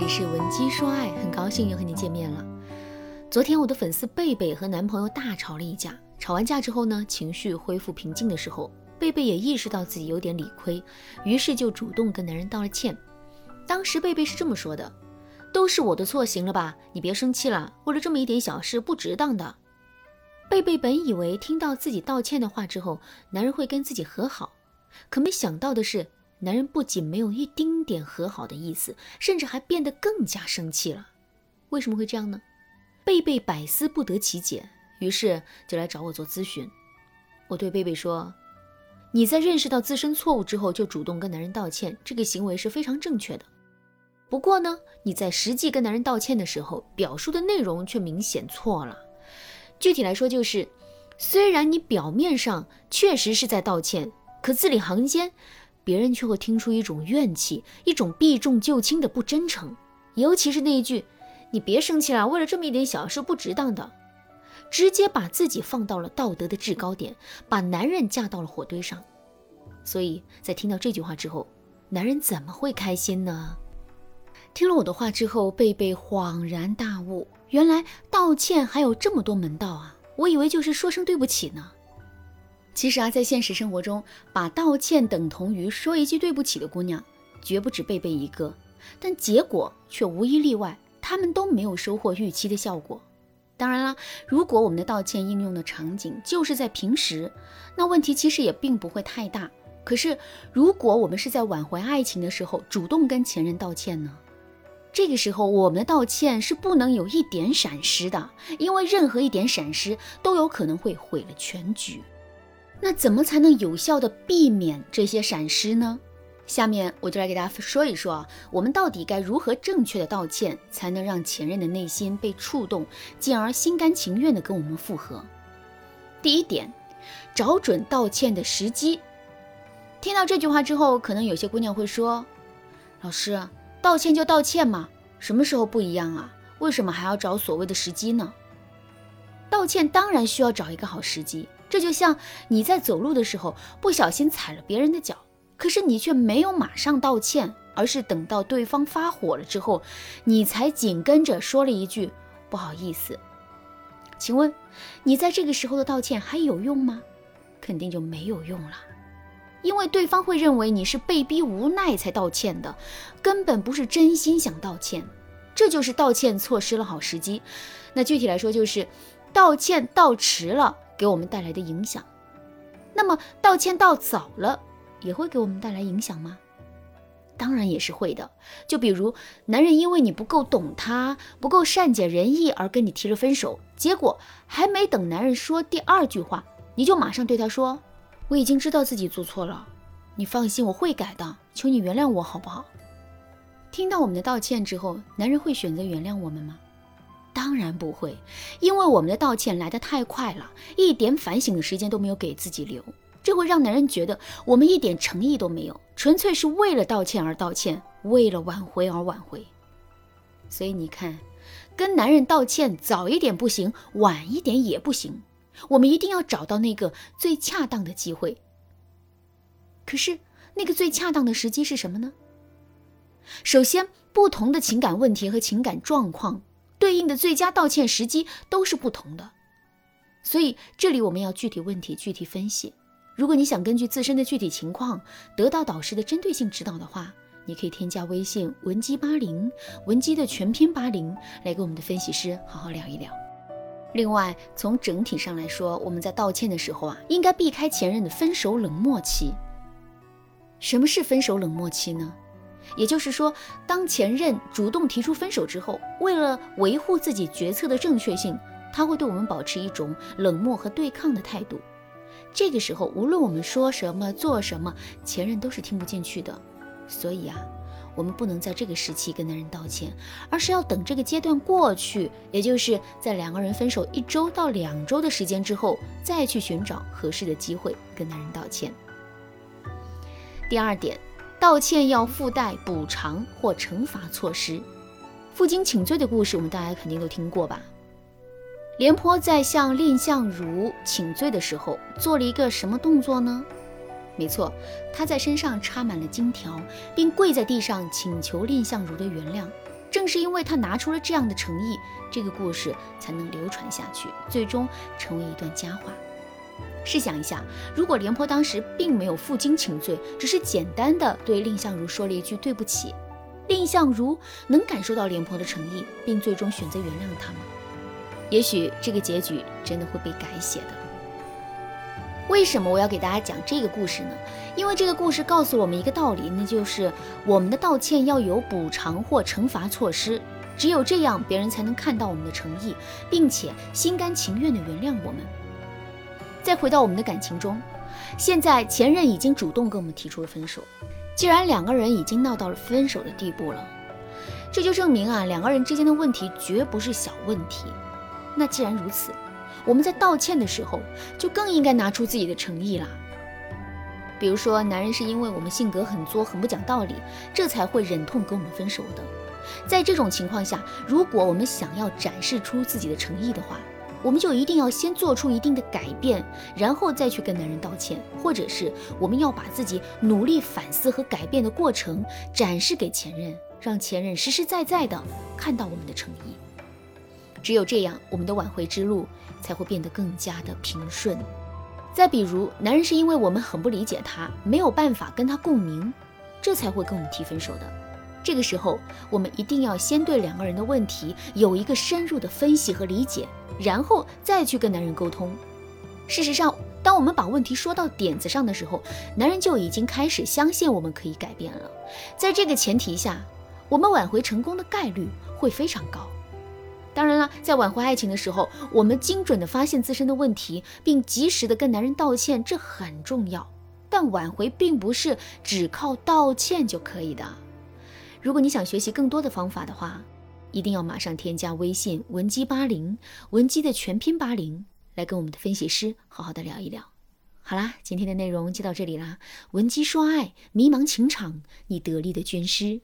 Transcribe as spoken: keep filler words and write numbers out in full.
这里是文姬说爱，很高兴又和你见面了。昨天我的粉丝贝贝和男朋友大吵了一架，吵完架之后呢，情绪恢复平静的时候，贝贝也意识到自己有点理亏，于是就主动跟男人道了歉。当时贝贝是这么说的：都是我的错，行了吧，你别生气了，为了这么一点小事不值当的。贝贝本以为听到自己道歉的话之后，男人会跟自己和好，可没想到的是，男人不仅没有一丁点和好的意思，甚至还变得更加生气了。为什么会这样呢？贝贝百思不得其解，于是就来找我做咨询。我对贝贝说，你在认识到自身错误之后就主动跟男人道歉，这个行为是非常正确的。不过呢，你在实际跟男人道歉的时候，表述的内容却明显错了。具体来说就是，虽然你表面上确实是在道歉，可字里行间别人却会听出一种怨气，一种避重就轻的不真诚。尤其是那一句，你别生气了，为了这么一点小事不值当的，直接把自己放到了道德的制高点，把男人架到了火堆上。所以在听到这句话之后，男人怎么会开心呢？听了我的话之后，贝贝恍然大悟，原来道歉还有这么多门道啊，我以为就是说声对不起呢。其实啊，在现实生活中，把道歉等同于说一句对不起的姑娘，绝不止贝贝一个，但结果却无一例外，她们都没有收获预期的效果。当然啦，如果我们的道歉应用的场景就是在平时，那问题其实也并不会太大。可是，如果我们是在挽回爱情的时候，主动跟前任道歉呢？这个时候，我们的道歉是不能有一点闪失的，因为任何一点闪失都有可能会毁了全局。那怎么才能有效地避免这些闪失呢？下面我就来给大家说一说啊，我们到底该如何正确的道歉，才能让前任的内心被触动，进而心甘情愿地跟我们复合。第一点，找准道歉的时机。听到这句话之后，可能有些姑娘会说，老师，道歉就道歉嘛，什么时候不一样啊？为什么还要找所谓的时机呢？道歉当然需要找一个好时机，这就像你在走路的时候不小心踩了别人的脚，可是你却没有马上道歉，而是等到对方发火了之后，你才紧跟着说了一句不好意思。请问你在这个时候的道歉还有用吗？肯定就没有用了，因为对方会认为你是被逼无奈才道歉的，根本不是真心想道歉。这就是道歉错失了好时机。那具体来说，就是道歉到迟了给我们带来的影响。那么道歉到早了也会给我们带来影响吗？当然也是会的。就比如男人因为你不够懂他，不够善解人意而跟你提了分手，结果还没等男人说第二句话，你就马上对他说，我已经知道自己做错了，你放心，我会改的，求你原谅我好不好？听到我们的道歉之后，男人会选择原谅我们吗？当然不会，因为我们的道歉来得太快了，一点反省的时间都没有给自己留，这会让男人觉得我们一点诚意都没有，纯粹是为了道歉而道歉，为了挽回而挽回。所以你看，跟男人道歉早一点不行，晚一点也不行，我们一定要找到那个最恰当的机会。可是那个最恰当的时机是什么呢？首先，不同的情感问题和情感状况对应的最佳道歉时机都是不同的，所以这里我们要具体问题具体分析。如果你想根据自身的具体情况得到导师的针对性指导的话，你可以添加微信文姬八零，文姬的全拼八零，来跟我们的分析师好好聊一聊。另外，从整体上来说，我们在道歉的时候啊，应该避开前任的分手冷漠期。什么是分手冷漠期呢？也就是说，当前任主动提出分手之后，为了维护自己决策的正确性，他会对我们保持一种冷漠和对抗的态度。这个时候，无论我们说什么做什么，前任都是听不进去的。所以啊，我们不能在这个时期跟男人道歉，而是要等这个阶段过去，也就是在两个人分手一周到两周的时间之后，再去寻找合适的机会跟男人道歉。第二点，道歉要附带补偿或惩罚措施。负荆请罪的故事我们大家肯定都听过吧？廉颇在向蔺相如请罪的时候做了一个什么动作呢？没错，他在身上插满了金条，并跪在地上请求蔺相如的原谅。正是因为他拿出了这样的诚意，这个故事才能流传下去，最终成为一段佳话。试想一下，如果廉颇当时并没有负荆请罪，只是简单的对蔺相如说了一句对不起，蔺相如能感受到廉颇的诚意，并最终选择原谅他吗？也许这个结局真的会被改写的。为什么我要给大家讲这个故事呢？因为这个故事告诉我们一个道理，那就是我们的道歉要有补偿或惩罚措施，只有这样别人才能看到我们的诚意，并且心甘情愿地原谅我们。再回到我们的感情中，现在前任已经主动跟我们提出了分手，既然两个人已经闹到了分手的地步了，这就证明啊，两个人之间的问题绝不是小问题。那既然如此，我们在道歉的时候就更应该拿出自己的诚意啦。比如说，男人是因为我们性格很作，很不讲道理，这才会忍痛跟我们分手的。在这种情况下，如果我们想要展示出自己的诚意的话，我们就一定要先做出一定的改变，然后再去跟男人道歉，或者是我们要把自己努力反思和改变的过程展示给前任，让前任实实在在的看到我们的诚意。只有这样，我们的挽回之路才会变得更加的平顺。再比如，男人是因为我们很不理解他，没有办法跟他共鸣，这才会跟我们提分手的。这个时候，我们一定要先对两个人的问题有一个深入的分析和理解，然后再去跟男人沟通。事实上，当我们把问题说到点子上的时候，男人就已经开始相信我们可以改变了。在这个前提下，我们挽回成功的概率会非常高。当然了，在挽回爱情的时候，我们精准地发现自身的问题，并及时地跟男人道歉，这很重要。但挽回并不是只靠道歉就可以的。如果你想学习更多的方法的话，一定要马上添加微信文姬八零，文姬的全拼八零，来跟我们的分析师好好的聊一聊。好啦，今天的内容就到这里啦。文姬说爱，迷茫情场，你得力的军师。